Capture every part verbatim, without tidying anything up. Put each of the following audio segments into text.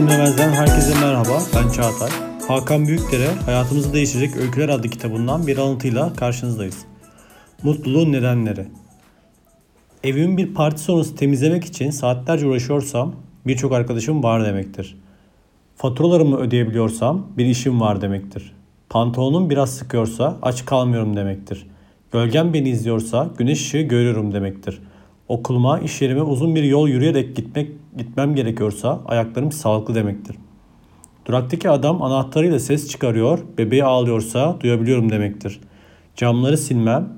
dinlemezden herkese merhaba, ben Çağatay. Hakan Büyükdere, Hayatımızı Değişecek Öyküler adlı kitabından bir alıntıyla karşınızdayız. Mutluluğun nedenleri. Evimin bir parti sonrası temizlemek için saatlerce uğraşıyorsam birçok arkadaşım var demektir. Faturalarımı ödeyebiliyorsam bir işim var demektir. Pantolonum biraz sıkıyorsa aç kalmıyorum demektir. Gölgem beni izliyorsa güneş ışığı görüyorum demektir. Okuluma, iş yerime uzun bir yol yürüyerek gitmek gitmem gerekiyorsa ayaklarım sağlıklı demektir. Duraktaki adam anahtarıyla ses çıkarıyor, bebeği ağlıyorsa duyabiliyorum demektir. Camları silmem,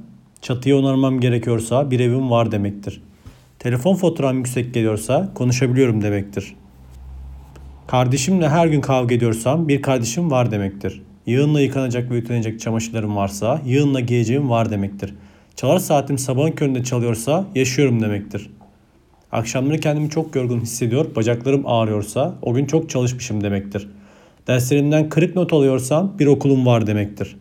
çatıyı onarmam gerekiyorsa bir evim var demektir. Telefon faturam yüksek geliyorsa konuşabiliyorum demektir. Kardeşimle her gün kavga ediyorsam bir kardeşim var demektir. Yığınla yıkanacak ve ütülenecek çamaşırlarım varsa yığınla giyeceğim var demektir. Çalar saatim sabahın köründe çalıyorsa yaşıyorum demektir. Akşamları kendimi çok yorgun hissediyor, bacaklarım ağrıyorsa o gün çok çalışmışım demektir. Derslerimden kırık not alıyorsam bir okulum var demektir.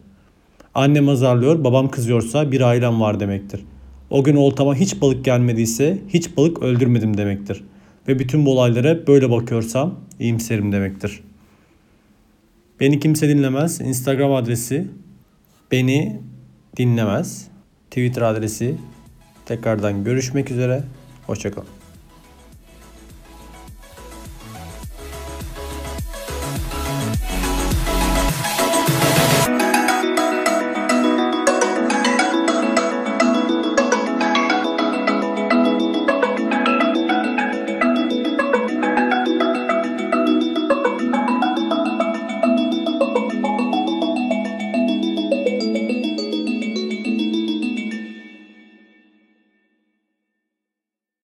Annem azarlıyor, babam kızıyorsa bir ailem var demektir. O gün oltama hiç balık gelmediyse hiç balık öldürmedim demektir. Ve bütün bu olaylara böyle bakıyorsam iyimserim demektir. Beni kimse dinlemez. Instagram adresi beni dinlemez. Twitter adresi. Tekrardan görüşmek üzere. Hoşça kalın.